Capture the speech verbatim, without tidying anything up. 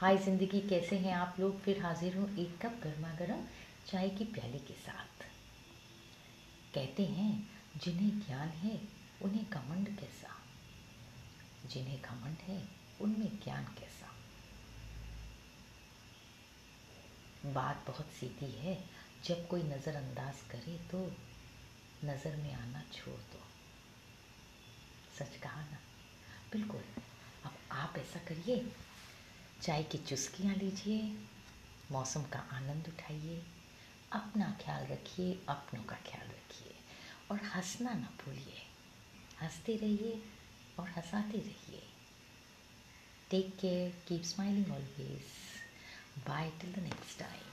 हाय ज़िंदगी, कैसे हैं आप लोग। फिर हाजिर हूँ एक कप गर्मा गर्म चाय की प्याली के साथ। कहते हैं जिन्हें ज्ञान है उन्हें घमंड कैसा, जिन्हें घमंड है उनमें ज्ञान कैसा। बात बहुत सीधी है, जब कोई नज़रअंदाज करे तो नज़र में आना छोड़ दो। सच कहा ना, बिल्कुल। अब आप ऐसा करिए, चाय की चुस्कियाँ लीजिए, मौसम का आनंद उठाइए, अपना ख्याल रखिए, अपनों का ख्याल रखिए और हंसना ना भूलिए। हंसते रहिए और हंसाते रहिए। Take care, keep smiling always. Bye till the next time.